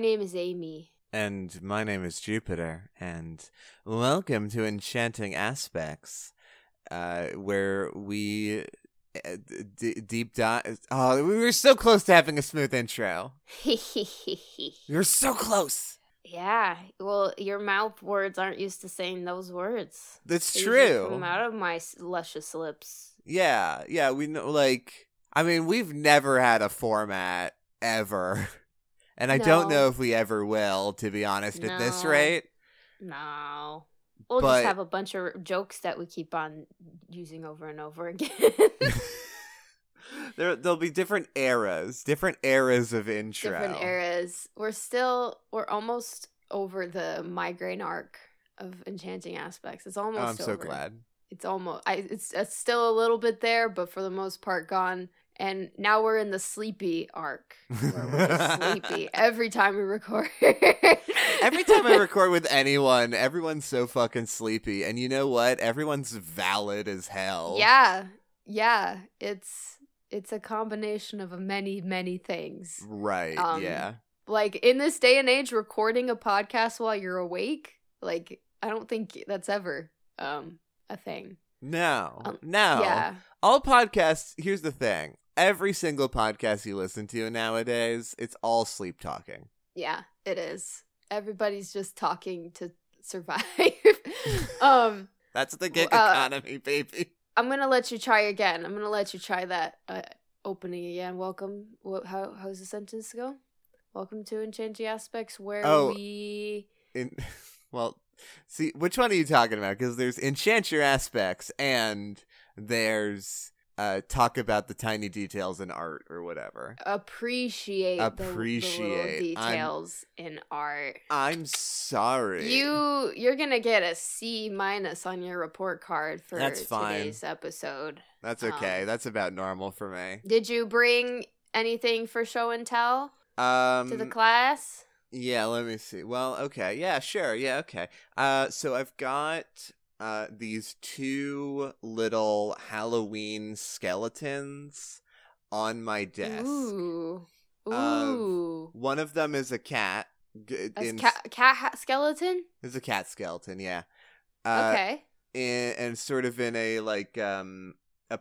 name is Amy. And my name is Jupiter, and welcome to Enchanting Aspects, where we deep dive. Oh, we were so close to having a smooth intro. You're so close. Yeah, well, your mouth words aren't used to saying those words. That's they true. Come out of my luscious lips. Yeah, we know. Like, I mean, we've never had a format ever. And I don't know if we ever will, to be honest, at this rate. No. We'll just have a bunch of jokes that we keep on using over and over again. There'll be different eras of intro. Different eras. We're almost over the migraine arc of Enchanting Aspects. It's almost over. I'm so glad. It's almost, it's still a little bit there, but for the most part gone. And now we're in the sleepy arc, where we're just sleepy every time we record. Every time I record with anyone, everyone's so fucking sleepy. And you know what? Everyone's valid as hell. Yeah. It's a combination of many, many things. Right, yeah. Like, in this day and age, recording a podcast while you're awake, like, I don't think that's ever a thing. No. Yeah. All podcasts, here's the thing. Every single podcast you listen to nowadays, it's all sleep talking. Yeah, it is. Everybody's just talking to survive. That's the gig economy, baby. I'm going to let you try again. I'm going to let you try that opening again. Welcome. How's the sentence go? Welcome to Enchanting Aspects, where we... Well, see, which one are you talking about? Because there's Enchant Your Aspects and there's... talk about the tiny details in art or whatever. Appreciate the little details in art. I'm sorry. You're going to get a C- on your report card for today's episode. That's okay. That's about normal for me. Did you bring anything for show and tell to the class? Yeah, let me see. Well, okay. Yeah, sure. Yeah, okay. So I've got... these two little Halloween skeletons on my desk. Ooh. One of them is a cat. Cat skeleton? It's a cat skeleton, yeah. Okay. And sort of in a, like, a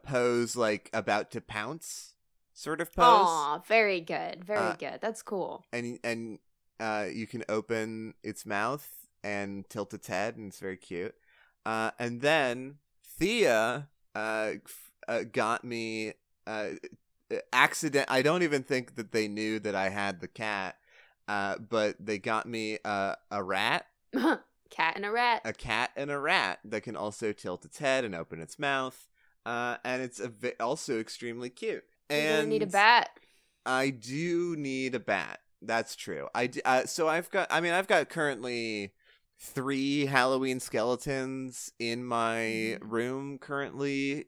pose, like, about to pounce sort of pose. Aw, very good. Very good. That's cool. And you can open its mouth and tilt its head, and it's very cute. And then Thea got me accident. I don't even think that they knew that I had the cat, but they got me a rat. Cat and a rat. A cat and a rat that can also tilt its head and open its mouth. And it's also extremely cute. And you need a bat. I do need a bat. That's true. I've got currently... 3 Halloween skeletons in my room currently.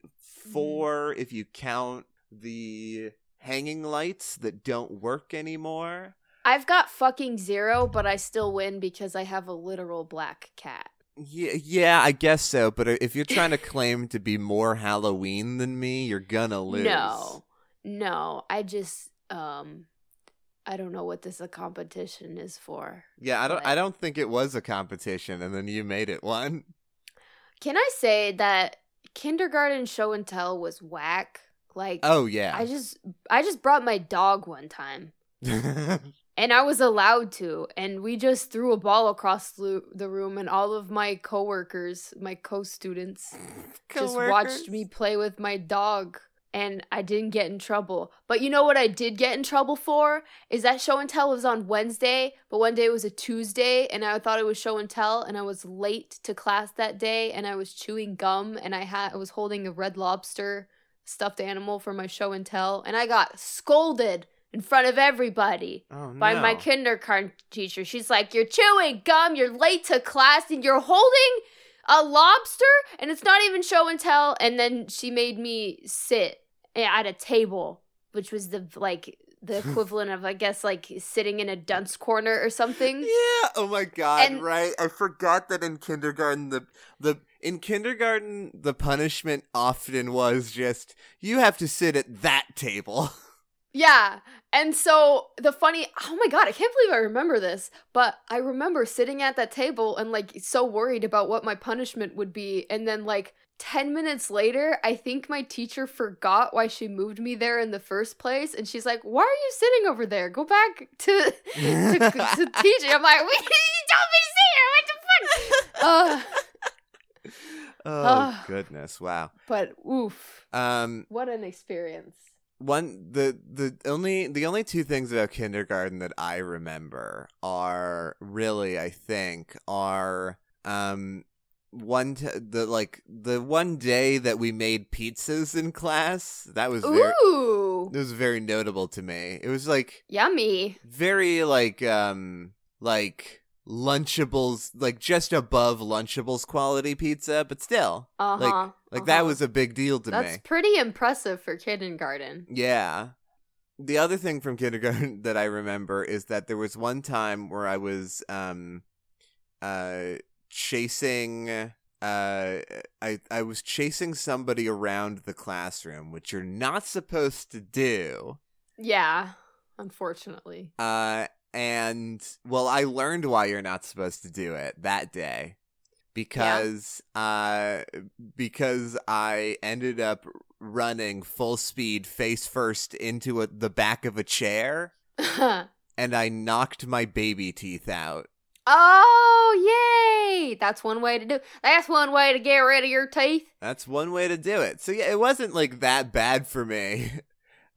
4 if you count the hanging lights that don't work anymore. I've got fucking 0, but I still win because I have a literal black cat. Yeah, I guess so. But if you're trying to claim to be more Halloween than me, you're gonna lose. No, I just... I don't know what this competition is for. Yeah, I don't think it was a competition, and then you made it one. Can I say that kindergarten show and tell was whack? Like, oh yeah, I just brought my dog one time, and I was allowed to, and we just threw a ball across the room, and all of my coworkers, my co-students, just watched me play with my dog. And I didn't get in trouble. But you know what I did get in trouble for? Is that show and tell was on Wednesday, but one day it was a Tuesday, and I thought it was show and tell, and I was late to class that day, and I was chewing gum, and I was holding a Red Lobster stuffed animal for my show and tell, and I got scolded in front of everybody by my kindergarten teacher. She's like, "You're chewing gum, you're late to class, and you're holding a lobster? And it's not even show and tell." And then she made me sit at a table, which was the equivalent of, I guess, like sitting in a dunce corner or something. Yeah. Oh my god. And, right. I forgot that in kindergarten, the punishment often was just, you have to sit at that table. Yeah. And so the funny, oh my God, I can't believe I remember this, but I remember sitting at that table and like so worried about what my punishment would be. And then like 10 minutes later, I think my teacher forgot why she moved me there in the first place. And she's like, why are you sitting over there? Go back to teaching. I'm like, you told me to sit here. What the fuck? Oh, goodness. Wow. But oof. What an experience. The only two things about kindergarten that I remember are really, I think, are the one day that we made pizzas in class. That was very notable to me. It was like yummy, very like Lunchables, like just above Lunchables quality pizza, but still that was a big deal to me. That's pretty impressive for kindergarten. Yeah. The other thing from kindergarten that I remember is that there was one time where I was chasing somebody around the classroom, which you're not supposed to do. Yeah, unfortunately. And, well, I learned why you're not supposed to do it that day because I ended up running full speed face first into the back of a chair and I knocked my baby teeth out. Oh, yay! That's one way to get rid of your teeth. That's one way to do it. So, yeah, it wasn't like that bad for me.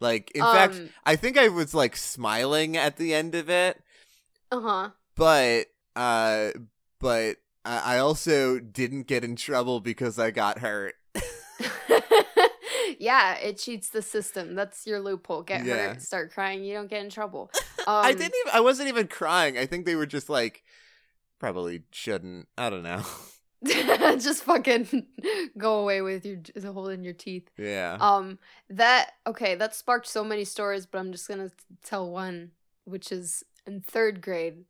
Like, in fact, I think I was, like, smiling at the end of it. Uh-huh. But I also didn't get in trouble because I got hurt. Yeah, it cheats the system. That's your loophole. Get hurt, start crying, you don't get in trouble. I wasn't even crying. I think they were just like, probably shouldn't. I don't know. Just fucking go away with the hole in your teeth. Yeah. That sparked so many stories, but I'm just gonna tell one, which is in third grade.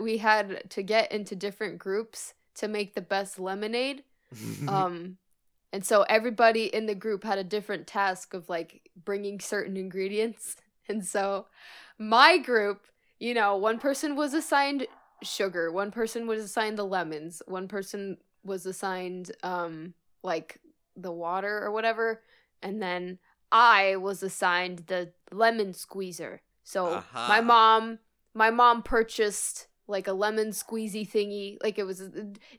We had to get into different groups to make the best lemonade. And so everybody in the group had a different task of like bringing certain ingredients. And so my group, you know, one person was assigned sugar, one person was assigned the lemons, one person was assigned the water or whatever, and then I was assigned the lemon squeezer. So my mom purchased like a lemon squeezy thingy, like it was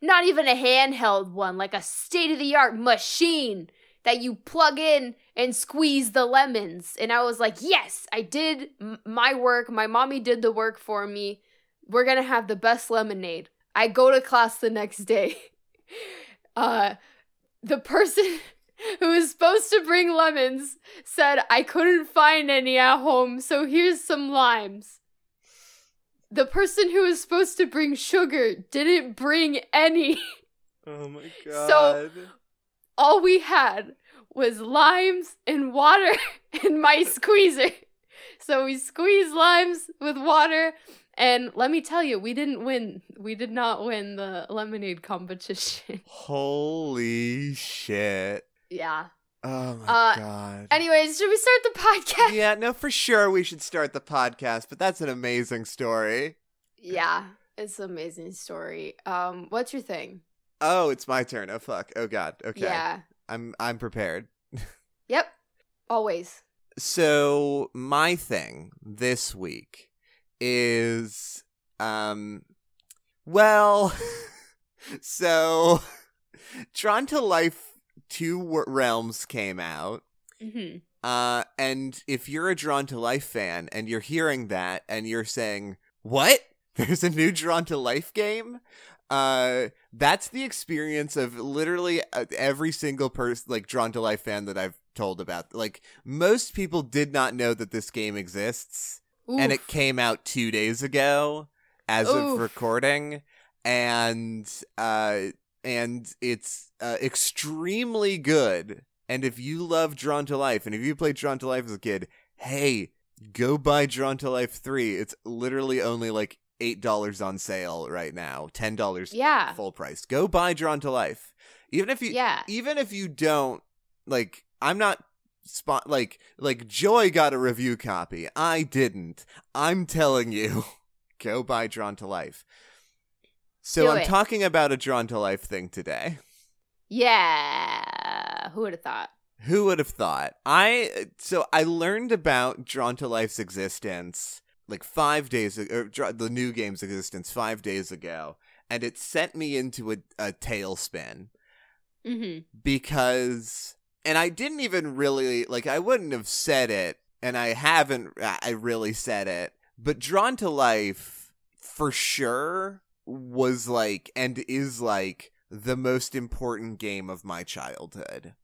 not even a handheld one, like a state-of-the-art machine that you plug in and squeeze the lemons. And I was like, yes, I did my work, my mommy did the work for me. We're going to have the best lemonade. I go to class the next day. The person who was supposed to bring lemons said, I couldn't find any at home, so here's some limes. The person who was supposed to bring sugar didn't bring any. Oh my God. So all we had was limes and water in my squeezer. So we squeezed limes with water. And let me tell you, we didn't win. We did not win the lemonade competition. Holy shit. Yeah. Oh, my God. Anyways, should we start the podcast? Yeah, no, for sure we should start the podcast, but that's an amazing story. Yeah, it's an amazing story. What's your thing? Oh, it's my turn. Oh, fuck. Oh, God. Okay. Yeah. I'm prepared. Yep. Always. So my thing this week is so Drawn to Life 2 Realms came out. Mm-hmm. And if you're a Drawn to Life fan and you're hearing that and you're saying, what? There's a new Drawn to Life game? That's the experience of literally every single person, like, Drawn to Life fan that I've told about. Like, most people did not know that this game exists. Oof. And it came out 2 days ago as of recording, and it's extremely good. And if you love Drawn to Life, and if you played Drawn to Life as a kid, hey, go buy Drawn to Life 3. It's literally only like $8 on sale right now, $10 full price. Go buy Drawn to Life. Even if you don't, like, I'm not spot, like Joy got a review copy. I didn't. I'm telling you, go buy Drawn to Life. So I'm talking about a Drawn to Life thing today. Yeah. Who would have thought? Who would have thought? So I learned about Drawn to Life's existence like 5 days ago, or the new game's existence 5 days ago, and it sent me into a tailspin. Mm-hmm. Because, and I didn't even really, like, I wouldn't have said it, and I really said it, but Drawn to Life, for sure, was like, and is like, the most important game of my childhood.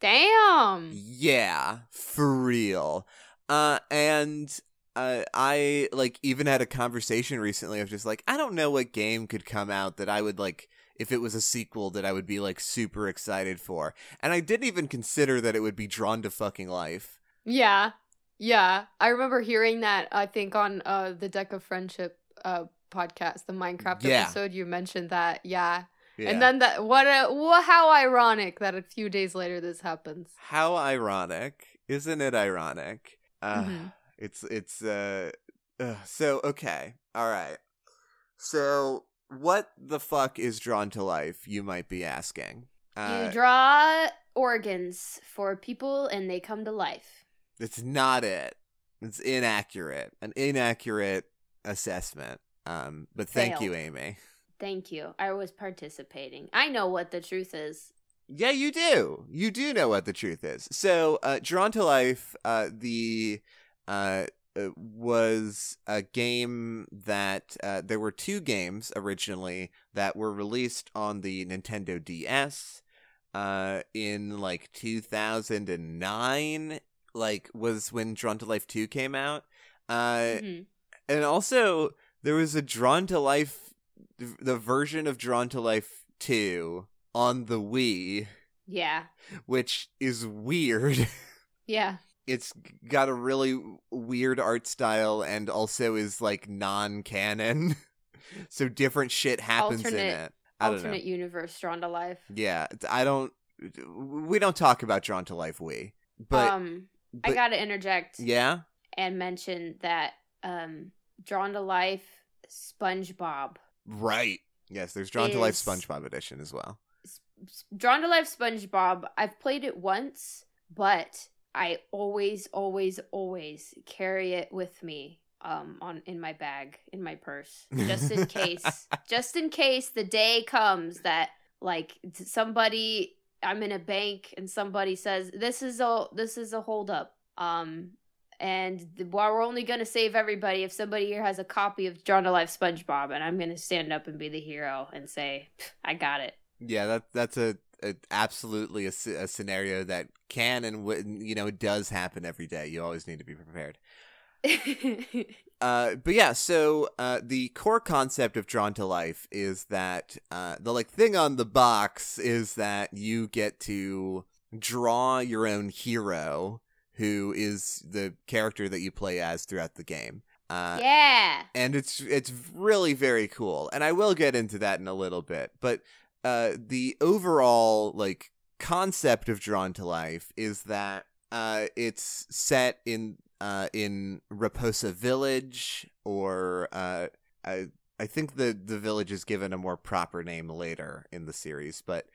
Damn. Yeah, for real. And I, like, even had a conversation recently of just, like, I don't know what game could come out that I would, like, if it was a sequel that I would be, like, super excited for. And I didn't even consider that it would be Drawn to fucking Life. Yeah. Yeah. I remember hearing that, I think, on the Deck of Friendship podcast, the Minecraft episode. You mentioned that. Yeah. Yeah. And then that, how ironic that a few days later this happens. How ironic. Isn't it ironic? Mm-hmm. So, okay. All right. So, what the fuck is Drawn to Life, you might be asking? You draw organs for people and they come to life. It's not it. It's inaccurate. An inaccurate assessment. But thank you, Amy. Thank you. I was participating. I know what the truth is. Yeah, you do. You do know what the truth is. So, Drawn to Life, was a game that there were two games originally that were released on the Nintendo DS in like 2009. Like, was when Drawn to Life 2 came out, mm-hmm. And also there was a Drawn to Life. The version of Drawn to Life 2 on the Wii. Yeah. Which is weird. Yeah. It's got a really weird art style and also is, like, non-canon. So different shit happens in it. Alternate universe Drawn to Life. Yeah. We don't talk about Drawn to Life Wii. But, I gotta interject. Yeah? And mention that Drawn to Life SpongeBob. Right. Yes, there's Drawn to Life SpongeBob edition as well. Drawn to Life SpongeBob, I've played it once, but I always, always, always carry it with me in my bag, in my purse, just in case. Just in case the day comes that, like, somebody, I'm in a bank and somebody says, this is a holdup. And while we're only going to save everybody if somebody here has a copy of Drawn to Life SpongeBob, and I'm going to stand up and be the hero and say, I got it. Yeah, that's a absolutely a scenario that can and does happen every day. You always need to be prepared. But yeah, so the core concept of Drawn to Life is that the like thing on the box is that you get to draw your own hero, who is the character that you play as throughout the game. Yeah! And it's really very cool. And I will get into that in a little bit. But the overall, like, concept of Drawn to Life is that it's set in Raposa Village, or I think the village is given a more proper name later in the series, but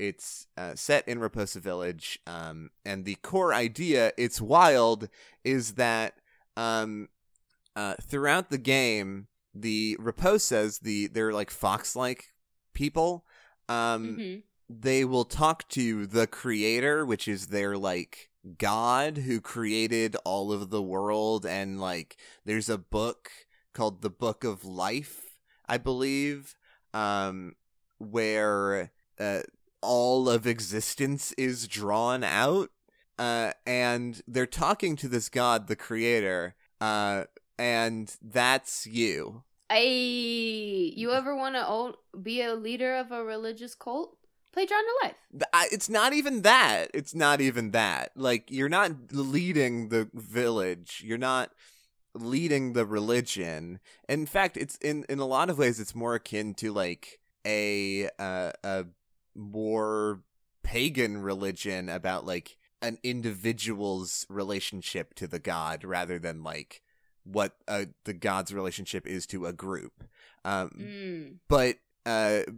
it's set in Raposa Village, and the core idea, it's wild, is that throughout the game, the Raposas, they're like fox-like people, mm-hmm. They will talk to the creator, which is their, like, god who created all of the world, and, like, there's a book called the Book of Life, I believe, where all of existence is drawn out, and they're talking to this god, the creator, and that's you. Hey, you ever want to be a leader of a religious cult? Play Drawn to Life. It's not even that. It's not even that. Like, you're not leading the village. You're not leading the religion. In fact, it's in a lot of ways it's more akin to like a more pagan religion about like an individual's relationship to the god rather than like what the god's relationship is to a group. But for the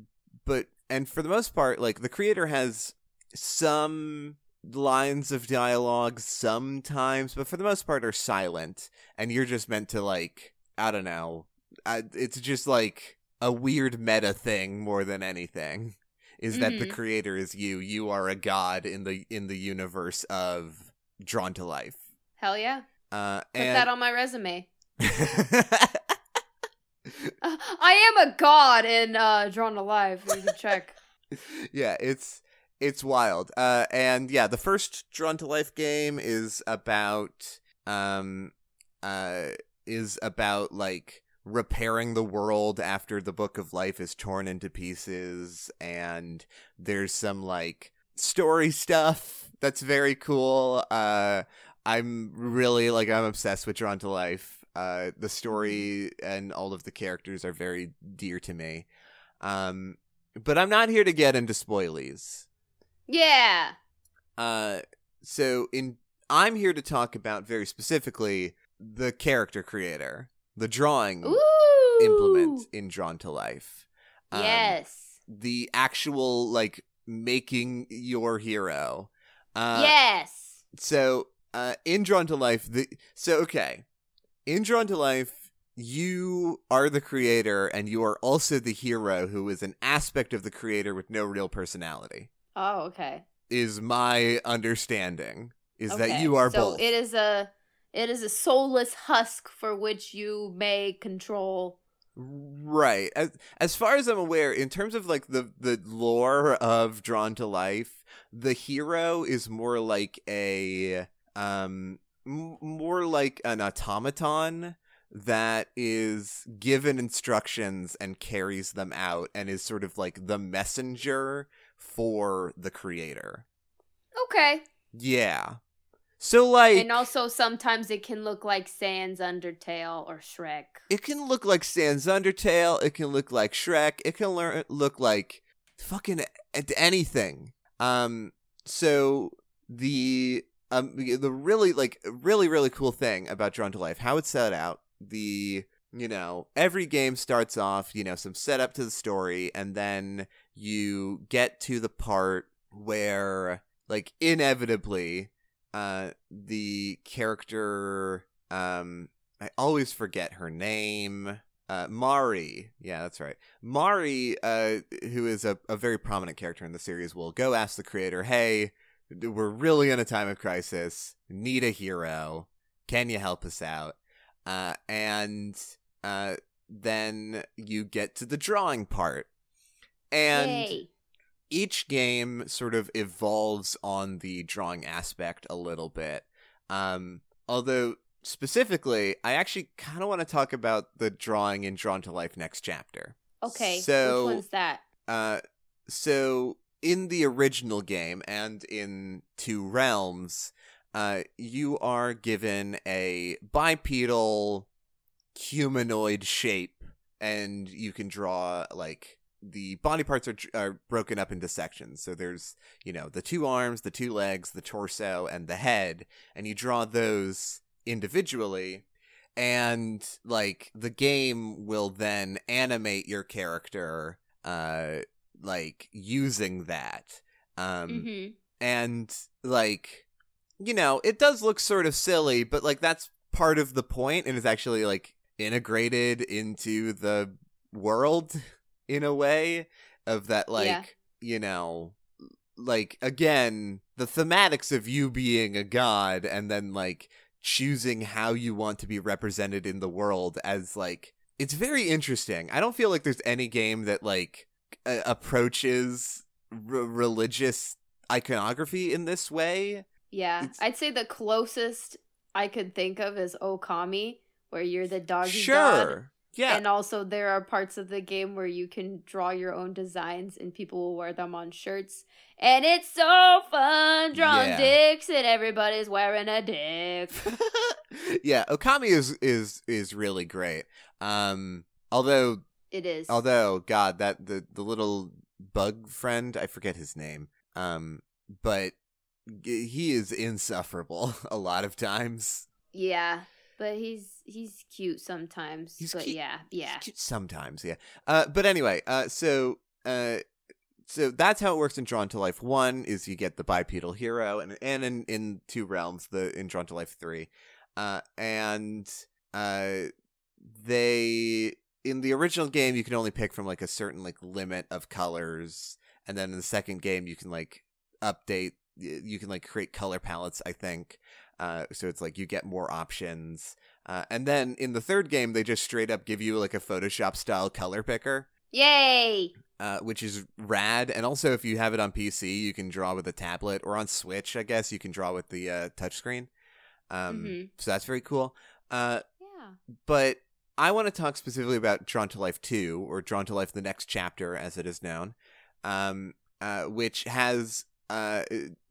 most part, like, the creator has some lines of dialogue sometimes, but for the most part are silent, and you're just meant to, like, I don't know. It's just like a weird meta thing more than anything. Is that the creator is you? You are a god in the universe of Drawn to Life. Hell yeah! Put that on my resume. I am a god in Drawn to Life. You can check. Yeah, it's wild. And yeah, the first Drawn to Life game is about like repairing the world after the Book of Life is torn into pieces, and there's some like story stuff that's very cool. I'm obsessed with Drawn to Life. The story and all of the characters are very dear to me. But I'm not here to get into spoilies. Yeah. I'm here to talk about very specifically the character creator. The drawing implement in Drawn to Life. Yes. The actual, like, making your hero. Yes. So, in Drawn to Life, in Drawn to Life, you are the creator, and you are also the hero, who is an aspect of the creator with no real personality. Oh, okay. Is my understanding that you are both. So it is a... It is a soulless husk for which you may control. Right. As far as I'm aware, in terms of like the lore of Drawn to Life, the hero is more like an automaton that is given instructions and carries them out, and is sort of like the messenger for the creator. Okay. Yeah. So, like... And also, sometimes it can look like Sans Undertale or Shrek. It can look like Sans Undertale. It can look like Shrek. It can look like fucking anything. So, the really, like, really, really cool thing about Drawn to Life, how it's set out, every game starts off, some setup to the story, and then you get to the part where, like, inevitably... the character, I always forget her name, Mari. Yeah, that's right. Mari, who is a very prominent character in the series, will go ask the creator, hey, we're really in a time of crisis, need a hero, can you help us out? And then you get to the drawing part. And... Yay. Each game sort of evolves on the drawing aspect a little bit. Although, specifically, I actually kind of want to talk about the drawing in Drawn to Life Next Chapter. Okay, so, which one's that? So, in the original game and in Two Realms, you are given a bipedal humanoid shape, and you can draw, like... The body parts are broken up into sections. So there's, the two arms, the two legs, the torso, and the head. And you draw those individually. And, like, the game will then animate your character, using that. And, it does look sort of silly, but, like, that's part of the point. And it's actually, like, integrated into the world. In a way of that, again, the thematics of you being a god and then, like, choosing how you want to be represented in the world as, like, it's very interesting. I don't feel like there's any game that, like, approaches religious iconography in this way. Yeah. I'd say the closest I could think of is Okami, where you're the doggy god. Sure. Yeah. And also there are parts of the game where you can draw your own designs and people will wear them on shirts. And it's so fun drawing dicks and everybody's wearing a dick. Yeah, Okami is really great. Although god, that the little bug friend, I forget his name. But he is insufferable a lot of times. Yeah, but he's cute sometimes. He's but cute. Yeah. He's cute sometimes, yeah. But anyway, so that's how it works in Drawn to Life 1, is you get the bipedal hero, and in Two Realms, in Drawn to Life 3. They, in the original game, you can only pick from, like, a certain, like, limit of colors. And then in the second game, you can, like, update, you can, like, create color palettes, I think. So it's, like, you get more options. And then in the third game, they just straight up give you, like, a Photoshop-style color picker. Yay! Which is rad. And also, if you have it on PC, you can draw with a tablet, or on Switch, I guess, you can draw with the touchscreen. So that's very cool. Yeah. But I want to talk specifically about Drawn to Life 2, or Drawn to Life: The Next Chapter, as it is known, which has,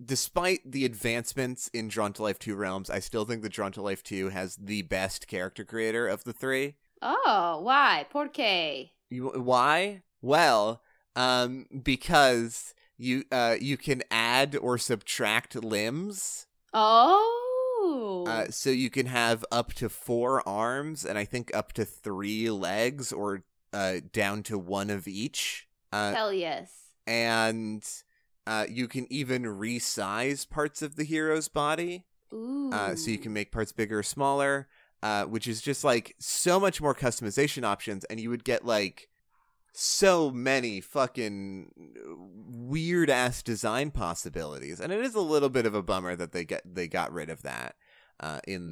despite the advancements in Drawn to Life 2 Realms, I still think that Drawn to Life 2 has the best character creator of the three. Oh, why? Por qué? Why? Well, because you can add or subtract limbs. Oh. So you can have up to 4 arms, and I think up to 3 legs, or down to 1 of each. Hell yes. And you can even resize parts of the hero's body. Ooh. So you can make parts bigger or smaller, which is just, like, so much more customization options, and you would get, like, so many fucking weird ass design possibilities, and it is a little bit of a bummer that they got rid of that in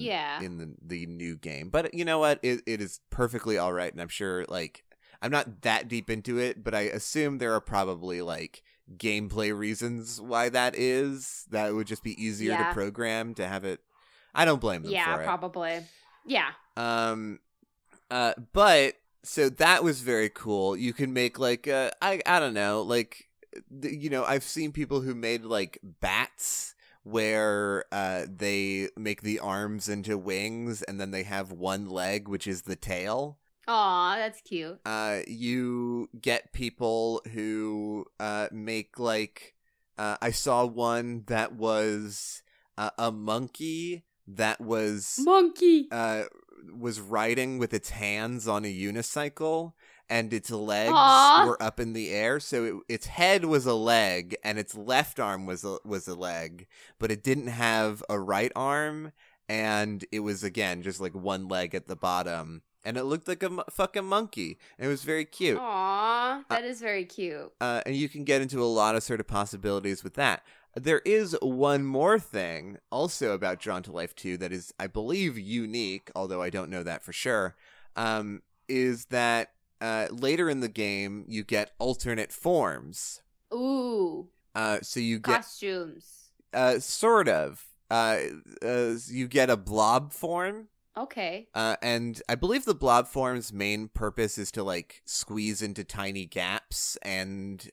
the new game. But you know what? It is perfectly all right, and I'm sure, like, I'm not that deep into it, but I assume there are probably, like, gameplay reasons why that is. That would just be easier to program to have it. I don't blame them for it. Yeah, probably. Yeah. But. So that was very cool. You can make, like, I don't know, like, you know, I've seen people who made, like, bats where they make the arms into wings, and then they have one leg, which is the tail. Aw, that's cute. You get people who make, like, I saw one that was a monkey that was... Monkey! Was riding with its hands on a unicycle, and its legs were up in the air. So its head was a leg, and its left arm was a leg, but it didn't have a right arm, and it was, again, just, like, one leg at the bottom, and it looked like a fucking monkey. And it was very cute. Aww, that is very cute. And you can get into a lot of sort of possibilities with that. There is one more thing also about Drawn to Life 2 that is, I believe, unique, although I don't know that for sure, is that later in the game, you get alternate forms. Ooh. So you get... Costumes. Sort of. You get a blob form. Okay. And I believe the blob form's main purpose is to, like, squeeze into tiny gaps, and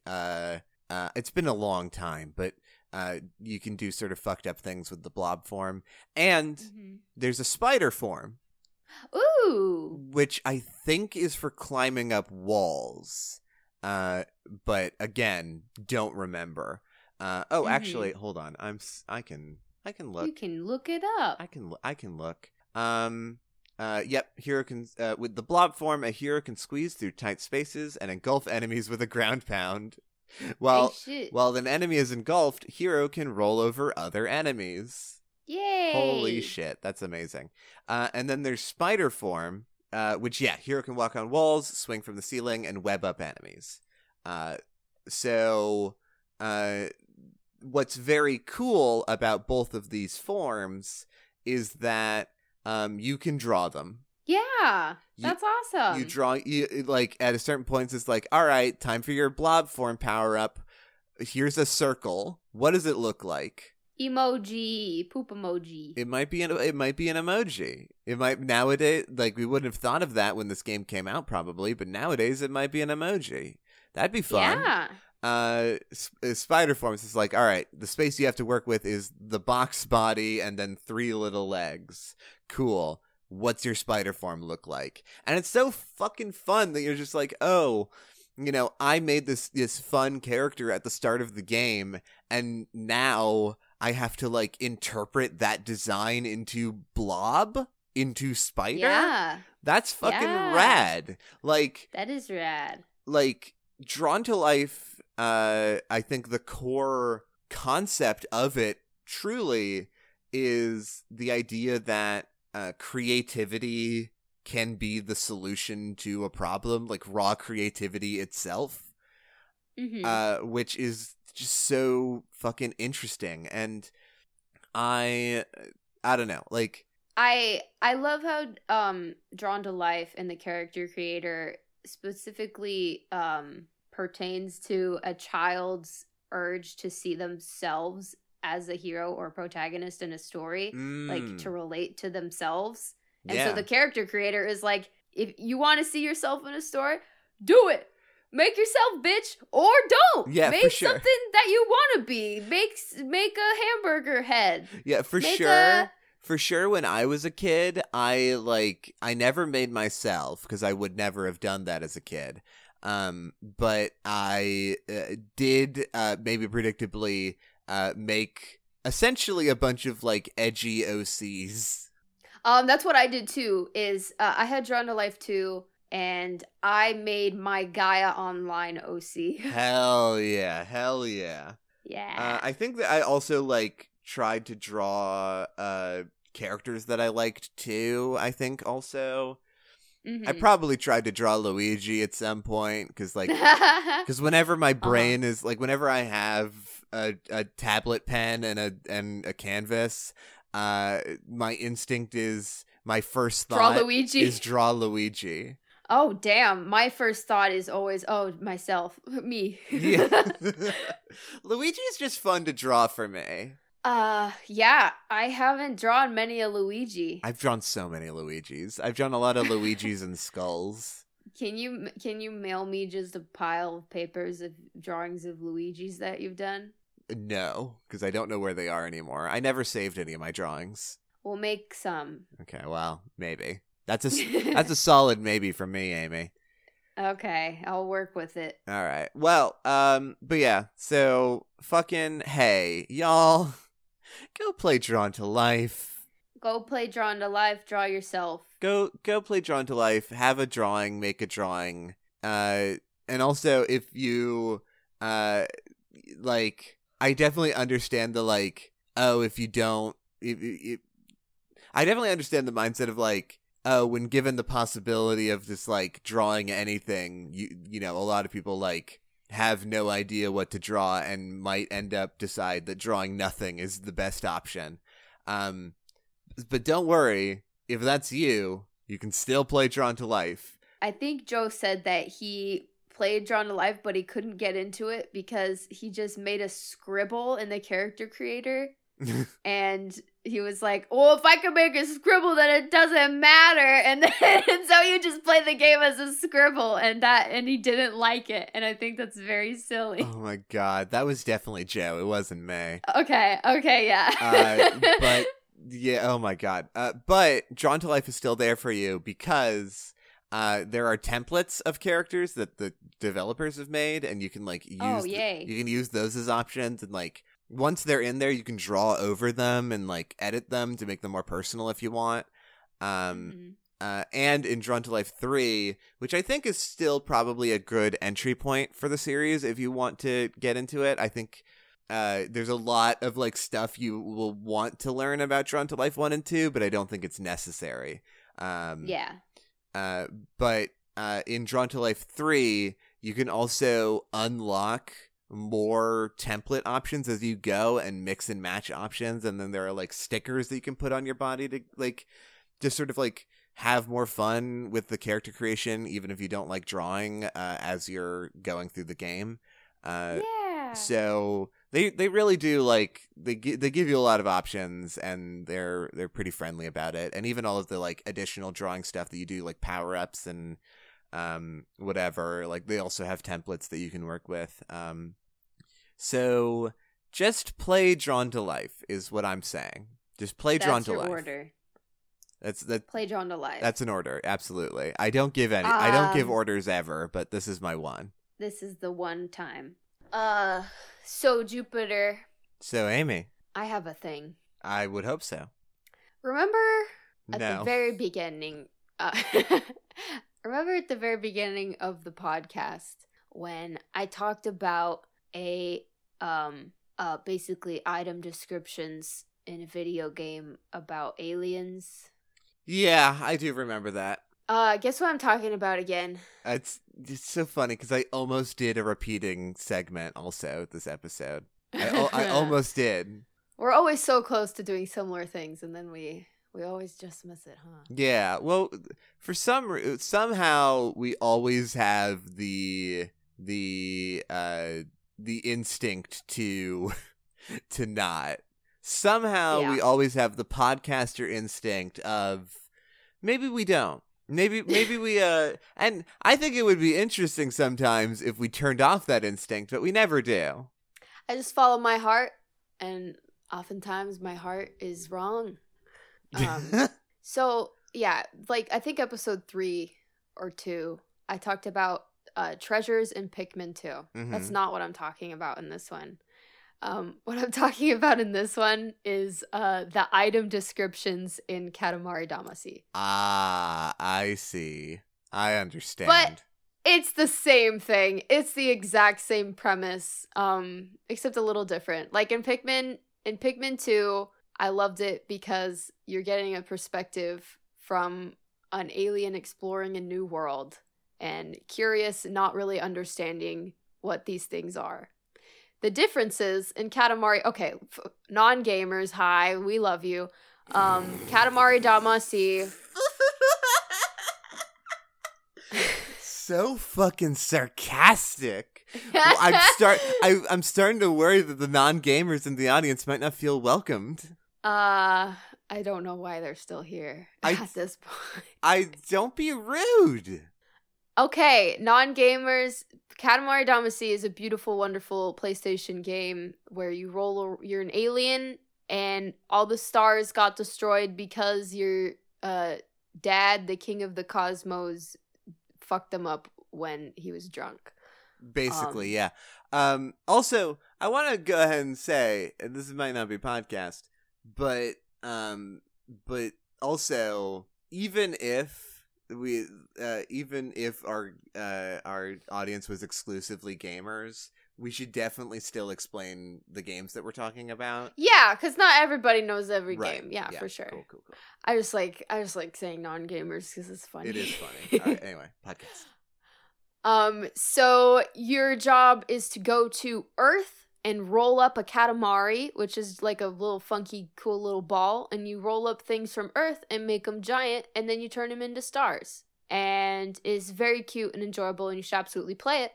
it's been a long time, but... you can do sort of fucked up things with the blob form. And there's a spider form. Ooh! Which I think is for climbing up walls. But again, don't remember. Actually, hold on. I can look. You can look it up. I can look. Hero can with the blob form, a hero can squeeze through tight spaces and engulf enemies with a ground pound. While an enemy is engulfed, hero can roll over other enemies. Yay! Holy shit, that's amazing. And then there's spider form, which, hero can walk on walls, swing from the ceiling, and web up enemies. So what's very cool about both of these forms is that you can draw them. Yeah, that's awesome. You draw, like, at a certain point, it's like, all right, time for your blob form power up. Here's a circle. What does it look like? Emoji, poop emoji. It might be an emoji. It might nowadays, like, we wouldn't have thought of that when this game came out, probably, but nowadays it might be an emoji. That'd be fun. Yeah. Spider forms is like, all right, the space you have to work with is the box body and then 3 little legs. Cool. What's your spider form look like? And it's so fucking fun that you're just like, oh, you know, I made this fun character at the start of the game, and now I have to, like, interpret that design into blob, into spider. Yeah. That's fucking rad. Like, that is rad. Like, Drawn to Life, I think the core concept of it truly is the idea that creativity can be the solution to a problem, like raw creativity itself, which is just so fucking interesting. And I don't know, like I love how Drawn to Life and the character creator specifically pertains to a child's urge to see themselves as a hero or protagonist in a story, like to relate to themselves. And so the character creator is like, if you want to see yourself in a story, do it. Make yourself, bitch, or don't. Yeah, make something that you want to be. Make a hamburger head. Yeah, for sure. When I was a kid, I never made myself because I would never have done that as a kid. But I did maybe predictably make essentially a bunch of like edgy OCs. That's what I did too. Is I had Drawn to Life 2, and I made my Gaia Online OC. Hell yeah. Yeah. I think that I also like tried to draw characters that I liked too. I think also. Mm-hmm. I probably tried to draw Luigi at some point because whenever my brain is like, whenever I have a tablet pen and a canvas, my instinct is, my first thought is draw Luigi. Oh, damn. My first thought is always, myself, me. Luigi's just fun to draw for me. Yeah, I haven't drawn many a Luigi. I've drawn so many Luigis. I've drawn a lot of Luigis and skulls. Can you mail me just a pile of papers of drawings of Luigis that you've done? No, because I don't know where they are anymore. I never saved any of my drawings. We'll make some. Okay, well, maybe. That's a solid maybe from me, Amy. Okay, I'll work with it. All right. Well, but yeah, so fucking hey, y'all, go play Drawn to Life. Go play Drawn to Life, draw yourself. Go play Drawn to Life, have a drawing, make a drawing. And also if you like, I definitely understand the like, if you don't, I definitely understand the mindset of like, when given the possibility of just like drawing anything, you know, a lot of people like have no idea what to draw and might end up decide that drawing nothing is the best option. But don't worry, if that's you can still play Drawn to Life. I think Joe said that he played Drawn to Life, but he couldn't get into it because he just made a scribble in the character creator. And he was like, if I could make a scribble, then it doesn't matter. And so you just play the game as a scribble, and he didn't like it. And I think that's very silly. Oh my God. That was definitely Joe. It wasn't me. Okay. Yeah. But yeah. Oh my God. But Drawn to Life is still there for you because there are templates of characters that the developers have made, and you can like use, you can use those as options, and like, once they're in there, you can draw over them and, like, edit them to make them more personal if you want. And in Drawn to Life 3, which I think is still probably a good entry point for the series if you want to get into it. I think there's a lot of, like, stuff you will want to learn about Drawn to Life 1 and 2, but I don't think it's necessary. But in Drawn to Life 3, you can also unlock more template options as you go and mix and match options, and then there are like stickers that you can put on your body to like just sort of like have more fun with the character creation even if you don't like drawing as you're going through the game. So they really do like they give you a lot of options, and they're pretty friendly about it. And even all of the like additional drawing stuff that you do, like power-ups and whatever, like they also have templates that you can work with. So just play Drawn to Life is what I'm saying. Just play Drawn to Life. That's your order. Play Drawn to Life. That's an order, absolutely. I don't give orders ever, but this is my one. This is the one time. So Jupiter. So Amy. I have a thing. I would hope so. Remember at the very beginning... remember at the very beginning of the podcast when I talked about basically item descriptions in a video game about aliens? Yeah, I do remember that. Guess what I'm talking about again? It's so funny because I almost did a repeating segment also this episode. I almost did. We're always so close to doing similar things, and then we always just miss it, huh? Yeah. Well, for somehow we always have the instinct to not. Somehow we always have the podcaster instinct of maybe we don't. Maybe we and I think it would be interesting sometimes if we turned off that instinct, but we never do. I just follow my heart, and oftentimes my heart is wrong. So yeah, like I think episode 3 or 2, I talked about treasures in Pikmin 2. Mm-hmm. That's not what I'm talking about in this one. What I'm talking about in this one is the item descriptions in Katamari Damacy. Ah, I see. I understand. But it's the same thing. It's the exact same premise, except a little different. Like in Pikmin 2, I loved it because you're getting a perspective from an alien exploring a new world and curious, not really understanding what these things are. The differences in Katamari... Okay, non-gamers, hi, we love you. Katamari Damacy... So fucking sarcastic. Well, I'm starting to worry that the non-gamers in the audience might not feel welcomed. I don't know why they're still here at this point. Don't be rude. Okay, non-gamers... Katamari Damacy is a beautiful, wonderful PlayStation game where you you're an alien and all the stars got destroyed because your dad, the King of the Cosmos, fucked them up when he was drunk. Basically, yeah. Also, I want to go ahead and say, and this might not be a podcast, but also, even if we our audience was exclusively gamers, we should definitely still explain the games that we're talking about. Yeah, because not everybody knows every game. Yeah, for sure. Cool. I just like saying non-gamers because it's funny. It is funny. All right, anyway, podcast. So your job is to go to Earth and roll up a katamari, which is like a little funky, cool little ball. And you roll up things from Earth and make them giant, and then you turn them into stars. And it's very cute and enjoyable, and you should absolutely play it.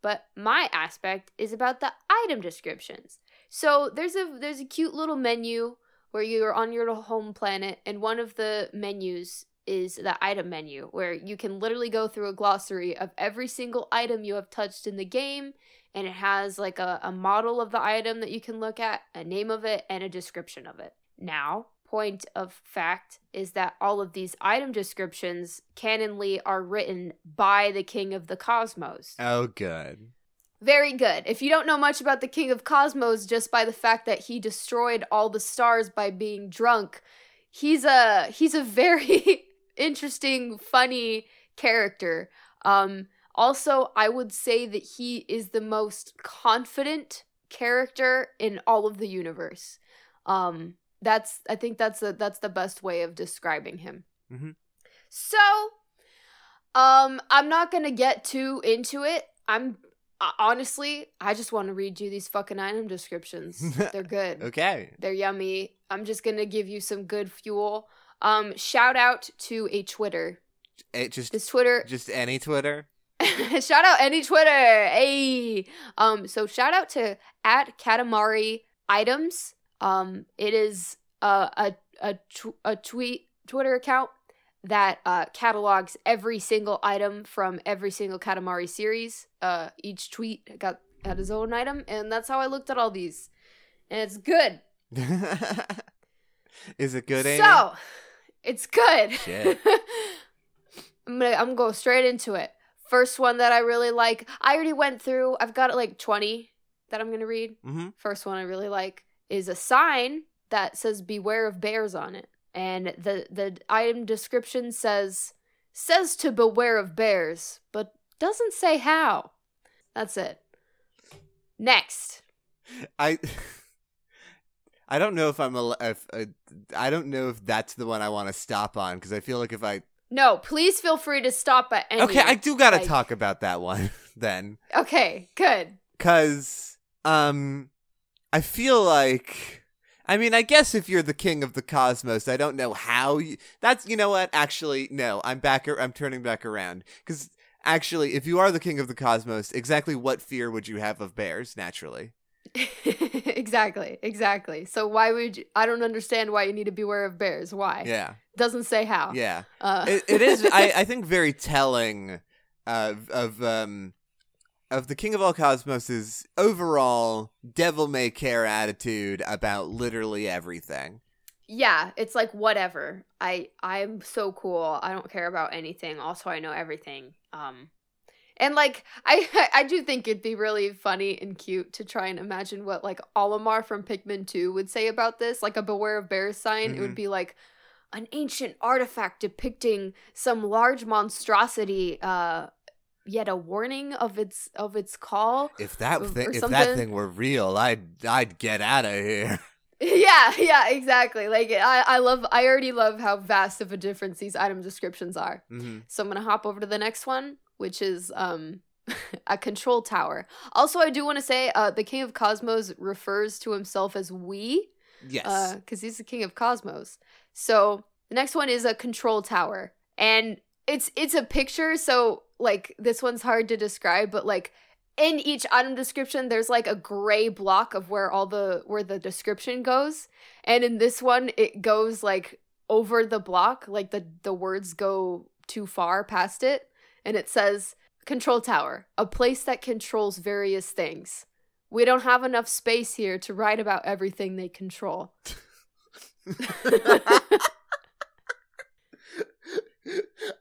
But my aspect is about the item descriptions. So there's a cute little menu where you're on your home planet, and one of the menus is the item menu, where you can literally go through a glossary of every single item you have touched in the game. And it has like a model of the item that you can look at, a name of it, and a description of it. Now, point of fact is that all of these item descriptions canonly are written by the King of the Cosmos. Oh, good. Very good. If you don't know much about the King of Cosmos just by the fact that he destroyed all the stars by being drunk, he's a very interesting, funny character. Also, I would say that he is the most confident character in all of the universe. I think that's the best way of describing him. Mm-hmm. So, I'm not gonna get too into it. Honestly, I just want to read you these fucking item descriptions. They're good. Okay. They're yummy. I'm just gonna give you some good fuel. Shout out to a Twitter. Just any Twitter. Shout out any Twitter. Hey. So shout out to @Katamari Items. It is a Twitter account that catalogs every single item from every single Katamari series. Each tweet had his own item, and that's how I looked at all these. And it's good. Is it good, Amy? So, it's good. Shit. I'm going to go straight into it. First one that I really like, I already went through. I've got like 20 that I'm going to read. Mm-hmm. First one I really like is a sign that says beware of bears on it. And the item description says to beware of bears, but doesn't say how. That's it. Next. I don't know if I'm I don't know if that's the one I want to stop on, because I feel like if I... No, please feel free to stop at any... Okay, I do gotta talk about that one, then. Okay, good. Because, I feel like... I mean, I guess if you're the king of the cosmos, I don't know how you... That's... You know what? Actually, no. I'm turning back around. Because, actually, if you are the king of the cosmos, exactly what fear would you have of bears, naturally? Exactly. So why would you... I don't understand why you need to beware of bears. Why? Yeah. Doesn't say how. Yeah. It is, I think, very telling of the King of All Cosmos' overall devil-may-care attitude about literally everything. Yeah. It's like, whatever. I'm so cool. I don't care about anything. Also, I know everything. And, like, I do think it'd be really funny and cute to try and imagine what, like, Olimar from Pikmin 2 would say about this. Like, a beware of bears sign. Mm-hmm. It would be, like, an ancient artifact depicting some large monstrosity, yet a warning of its call. If that thing were real, I'd get out of here. Yeah, exactly. Like, I already love how vast of a difference these item descriptions are. Mm-hmm. So I'm gonna hop over to the next one, which is a control tower. Also, I do want to say the King of Cosmos refers to himself as we. Yes. Because he's the King of Cosmos. So the next one is a control tower. And it's a picture, so, like, this one's hard to describe, but, like, in each item description, there's, like, a gray block of where the description goes. And in this one, it goes, like, over the block. Like, the words go too far past it. And it says, control tower, a place that controls various things. We don't have enough space here to write about everything they control.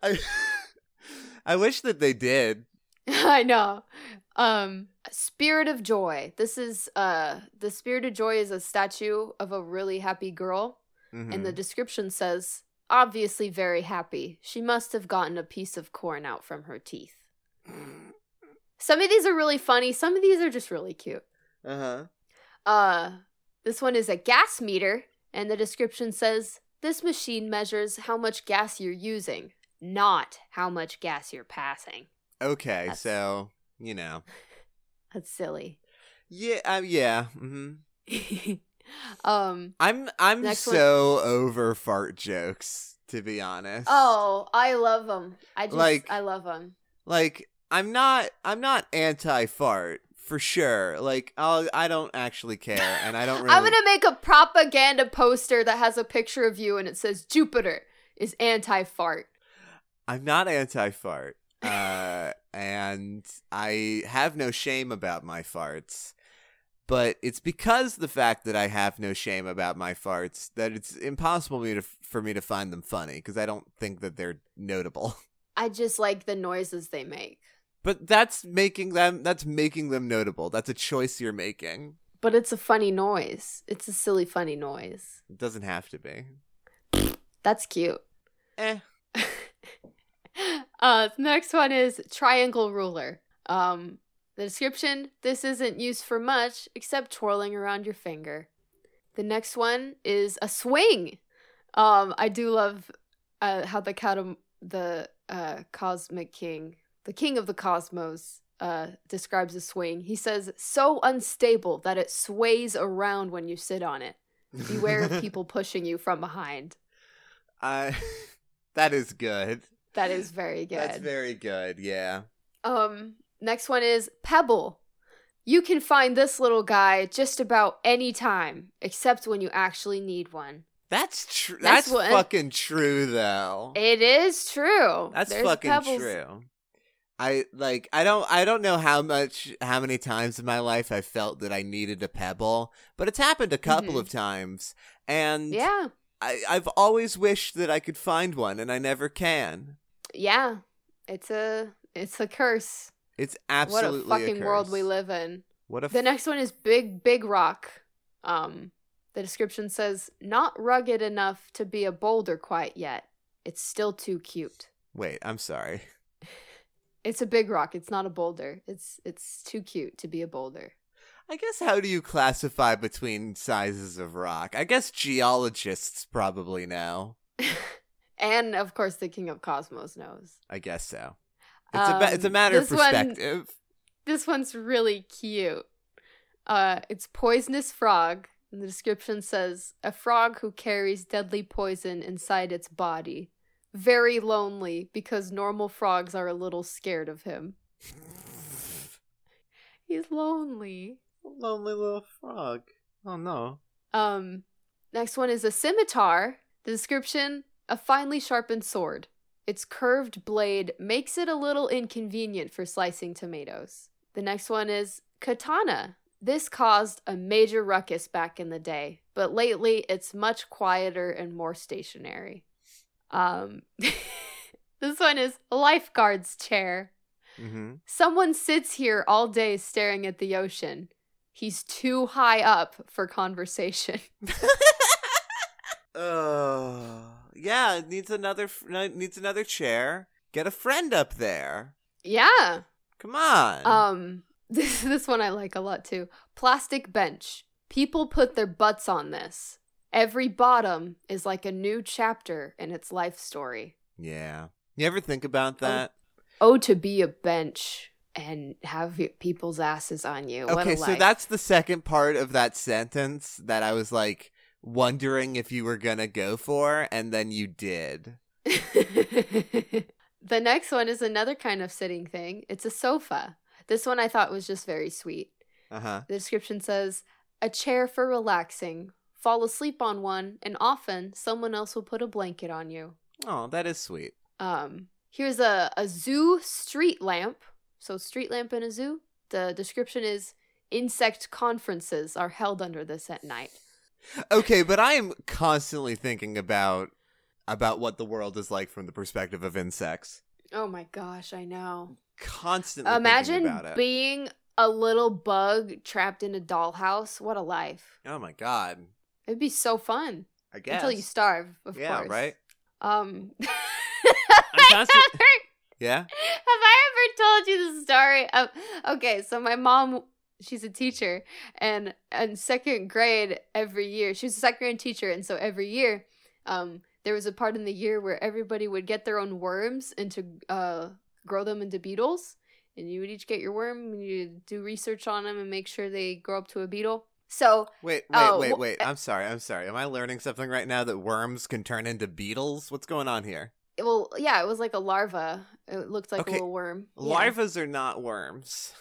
I wish that they did. I know. Spirit of Joy. This is, the Spirit of Joy is a statue of a really happy girl. Mm-hmm. And the description says... Obviously very happy. She must have gotten a piece of corn out from her teeth. Some of these are really funny. Some of these are just really cute. Uh-huh. This one is a gas meter, and the description says, this machine measures how much gas you're using, not how much gas you're passing. Okay, so, you know. That's silly. Yeah, yeah. Mm-hmm. I'm so over fart jokes, to be honest. Oh, I love them. I love them. Like, I'm not anti-fart for sure. Like, I don't actually care, and I don't really... I'm gonna make a propaganda poster that has a picture of you, and it says Jupiter is anti-fart. I'm not anti-fart, and I have no shame about my farts. But it's because the fact that I have no shame about my farts that it's impossible for me to find them funny, because I don't think that they're notable. I just like the noises they make. But that's making them notable. That's a choice you're making. But it's a funny noise. It's a silly, funny noise. It doesn't have to be. That's cute. The next one is triangle ruler. The description, this isn't used for much except twirling around your finger. The next one is a swing. I do love how the Cosmic King, the King of the Cosmos, describes a swing. He says, so unstable that it sways around when you sit on it. Beware of people pushing you from behind. That is good. That is very good. That's very good, yeah. Next one is Pebble. You can find this little guy just about any time, except when you actually need one. That's true. That's fucking true, though. It is true. There's fucking pebbles. True. I don't know how many times in my life I felt that I needed a pebble, but it's happened a couple of times, and yeah, I've always wished that I could find one, and I never can. Yeah, it's a curse. It's absolutely a curse. What a fucking world we live in. The next one is Big Rock. The description says, not rugged enough to be a boulder quite yet. It's still too cute. Wait, I'm sorry. It's a big rock. It's not a boulder. It's too cute to be a boulder. I guess how do you classify between sizes of rock? I guess geologists probably know. And, of course, the King of Cosmos knows. I guess so. It's a matter of perspective. This one's really cute. It's poisonous frog. And the description says, a frog who carries deadly poison inside its body. Very lonely because normal frogs are a little scared of him. He's lonely. Lonely little frog. Oh, no. Next one is a scimitar. The description, a finely sharpened sword. Its curved blade makes it a little inconvenient for slicing tomatoes. The next one is katana. This caused a major ruckus back in the day, but lately it's much quieter and more stationary. This one is lifeguard's chair. Mm-hmm. Someone sits here all day staring at the ocean. He's too high up for conversation. Yeah, it needs another chair. Get a friend up there. Yeah. Come on. This one I like a lot too. Plastic bench. People put their butts on this. Every bottom is like a new chapter in its life story. Yeah. You ever think about that? Oh, to be a bench and have people's asses on you. Okay, what a life. So that's the second part of that sentence that I was like wondering if you were going to go for, and then you did. The next one is another kind of sitting thing. It's a sofa. This one I thought was just very sweet. Uh-huh. The description says, a chair for relaxing. Fall asleep on one, and often someone else will put a blanket on you. Oh, that is sweet. Here's a zoo street lamp. So street lamp in a zoo. The description is, insect conferences are held under this at night. Okay, but I am constantly thinking about what the world is like from the perspective of insects. Oh my gosh, I know. Constantly thinking about it. Imagine being a little bug trapped in a dollhouse. What a life. Oh my god. It'd be so fun. I guess. Until you starve, of course. Yeah, right? Yeah? Have I ever told you the story of... Okay, so my mom, she's a teacher, and in second grade every year... She was a second grade teacher, and so every year, there was a part in the year where everybody would get their own worms and to grow them into beetles, and you would each get your worm, and you'd do research on them and make sure they grow up to a beetle. So wait. I'm sorry. Am I learning something right now that worms can turn into beetles? What's going on here? Well, yeah, it was like a larva. It looked like a little worm. Yeah. Larvas are not worms.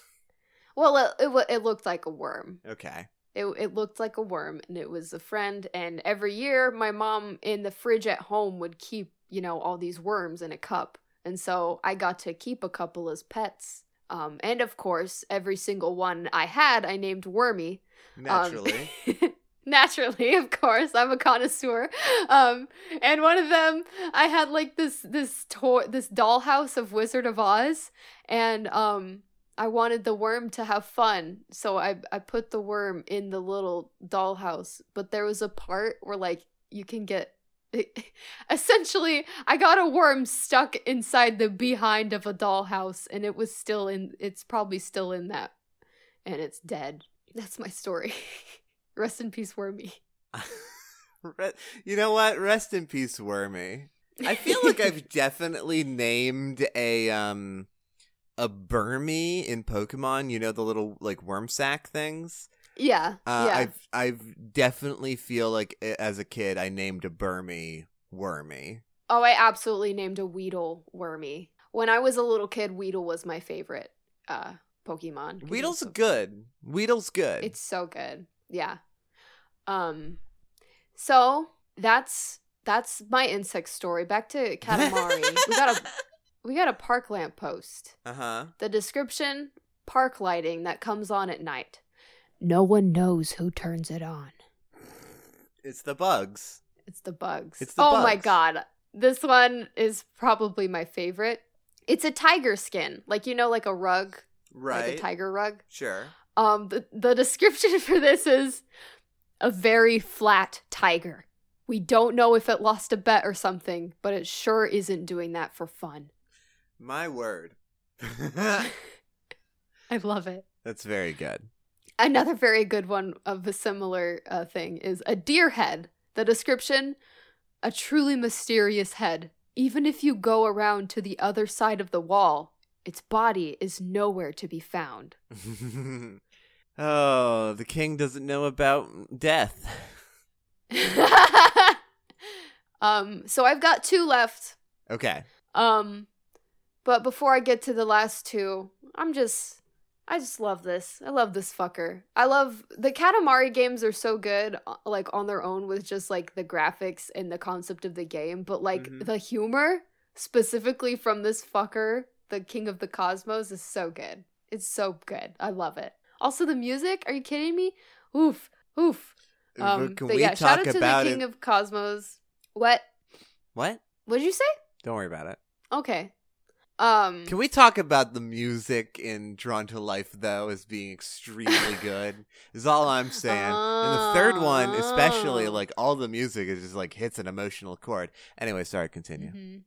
Well, it looked like a worm. Okay. It looked like a worm, and it was a friend. And every year, my mom in the fridge at home would keep, all these worms in a cup. And so I got to keep a couple as pets. And of course, every single one I named Wormy. Naturally. Naturally, of course. I'm a connoisseur. And one of them, I had like this dollhouse of Wizard of Oz. And I wanted the worm to have fun. So I put the worm in the little dollhouse. But there was a part where you can get... Essentially, I got a worm stuck inside the behind of a dollhouse, and it was still in. It's probably still in that, and it's dead. That's my story. Rest in peace, Wormy. You know what? Rest in peace, Wormy. I feel like I've definitely named a Burmy in Pokemon. You know, the little worm sack things. Yeah, yeah. I've definitely feel like as a kid I named a Burmy Wormy. Oh, I absolutely named a Weedle Wormy. When I was a little kid, Weedle was my favorite Pokemon. Weedle's good. It's so good. Yeah. So that's my insect story. Back to Katamari. we got a park lamp post. Uh-huh. The description, park lighting that comes on at night. No one knows who turns it on. It's the bugs. Oh my god. This one is probably my favorite. It's a tiger skin. Like a rug. Right. Like a tiger rug. Sure. The description for this is a very flat tiger. We don't know if it lost a bet or something, but it sure isn't doing that for fun. My word. I love it. That's very good. Another very good one of a similar thing is a deer head. The description, a truly mysterious head. Even if you go around to the other side of the wall, its body is nowhere to be found. Oh, the king doesn't know about death. So I've got two left. Okay. But before I get to the last two, I just love this. I love this fucker. I love the Katamari games are so good, like on their own with just like the graphics and the concept of the game, but like the humor specifically from this fucker, the King of the Cosmos, is so good. It's so good. I love it. Also the music, are you kidding me? Oof, oof. Shout out to the King of Cosmos. What? What did you say? Don't worry about it. Okay. Can we talk about the music in Drawn to Life, though, as being extremely good? Is all I'm saying. And the third one, especially, like, all the music is just, like, hits an emotional chord. Anyway, sorry, continue.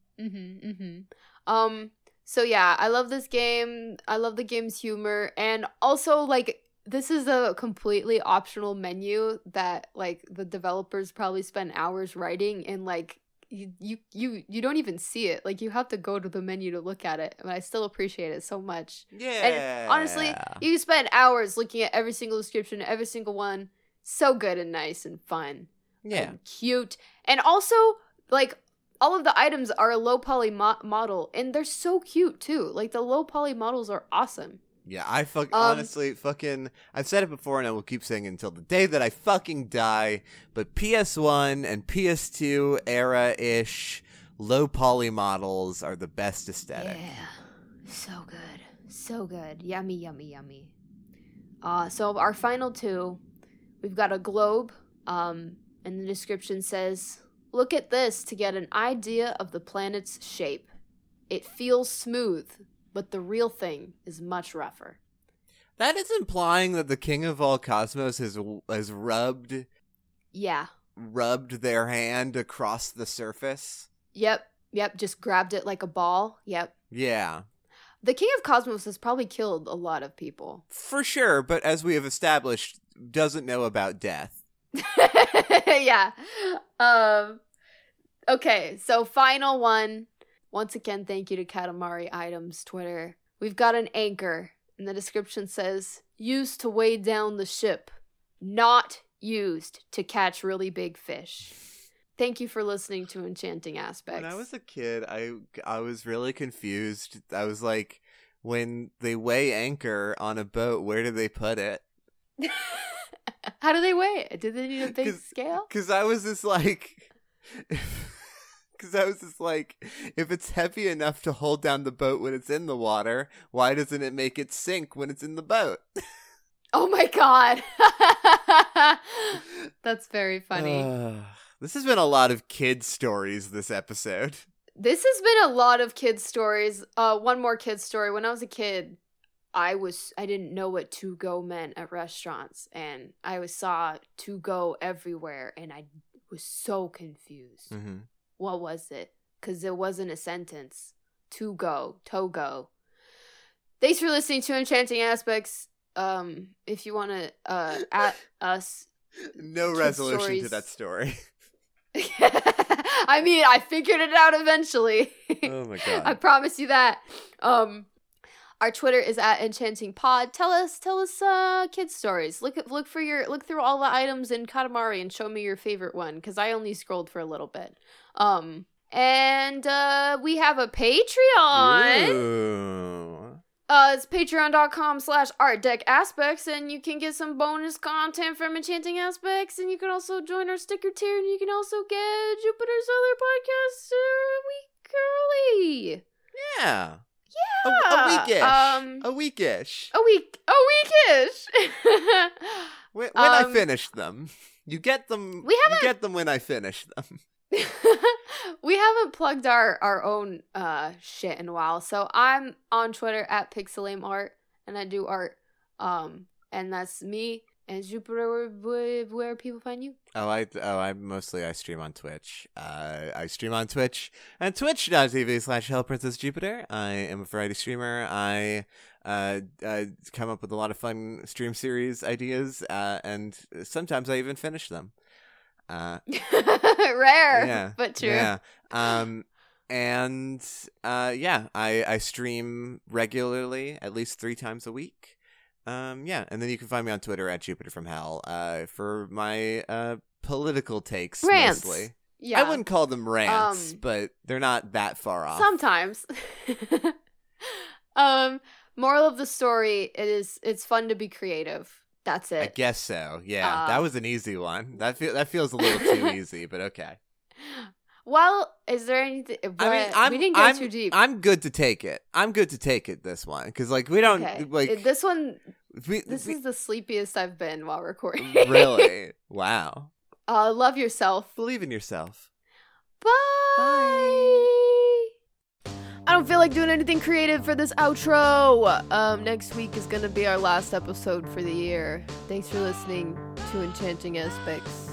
So, yeah, I love this game. I love the game's humor. And also, like, this is a completely optional menu that, like, the developers probably spent hours writing and, like, You don't even see it. Like, you have to go to the menu to look at it, but I still appreciate it so much. Yeah. And honestly, you spend hours looking at every single description, every single one. So good and nice and fun. Yeah. And cute. And also, like, all of the items are a low poly model, and they're so cute too. Like, the low poly models are awesome. Yeah, I honestly, I've said it before and I will keep saying it until the day that I fucking die, but PS1 and PS2 era-ish low poly models are the best aesthetic. Yeah, so good. So good. Yummy, yummy, yummy. So our final two, we've got a globe, and the description says, look at this to get an idea of the planet's shape. It feels smooth. But the real thing is much rougher. That is implying that the King of all Cosmos has rubbed their hand across the surface. Yep, just grabbed it like a ball. Yep. Yeah. The King of Cosmos has probably killed a lot of people. For sure, but as we have established, doesn't know about death. Yeah. Okay, so final one. Once again, thank you to Katamari Items Twitter. We've got an anchor, and the description says, used to weigh down the ship, not used to catch really big fish. Thank you for listening to Enchanting Aspects. When I was a kid, I was really confused. I was like, when they weigh anchor on a boat, where do they put it? How do they weigh it? Do they need a big scale? Because I was just like, if it's heavy enough to hold down the boat when it's in the water, why doesn't it make it sink when it's in the boat? Oh my God. That's very funny. This has been a lot of kid stories this episode. This has been a lot of kid stories. One more kid story. When I was a kid, I didn't know what to-go meant at restaurants, and I saw to-go everywhere, and I was so confused. Mm-hmm. What was it? Because it wasn't a sentence. To go. Thanks for listening to Enchanting Aspects. If you want to at us. No resolution to that story. I mean, I figured it out eventually. Oh my God. I promise you that. Our Twitter is at Enchanting Pod. Tell us kid stories. Look through all the items in Katamari and show me your favorite one, because I only scrolled for a little bit. And we have a Patreon. Ooh. It's patreon.com/artdeckaspects, and you can get some bonus content from Enchanting Aspects, and you can also join our sticker tier, and you can also get Jupiter's other podcast week early. Yeah. Yeah. A weekish. when I finish them. You get them. You get them when I finish them. We haven't plugged our own shit in a while. So I'm on Twitter at pixelameart, and I do art. And that's me. And Jupiter, where people find you? I stream on Twitch. I stream on Twitch at twitch.tv/hellprincessjupiter. I am a variety streamer. I come up with a lot of fun stream series ideas, and sometimes I even finish them. Rare, yeah, but true. Yeah. And yeah, I stream regularly, at least 3 times a week. Yeah, and then you can find me on Twitter at Jupiter from Hell for my political takes, rants. Mostly. Yeah. I wouldn't call them rants, but they're not that far off. Sometimes. Moral of the story, it's fun to be creative. That's it. I guess so. Yeah, that was an easy one. That feels a little too easy, but okay. Well, is there anything? We didn't get too deep. I'm good to take it this one because, like, we don't like this one. This is the sleepiest I've been while recording. Really? Wow. Love yourself. Believe in yourself. Bye. Bye. I don't feel like doing anything creative for this outro. Next week is gonna be our last episode for the year. Thanks for listening to Enchanting Aspects.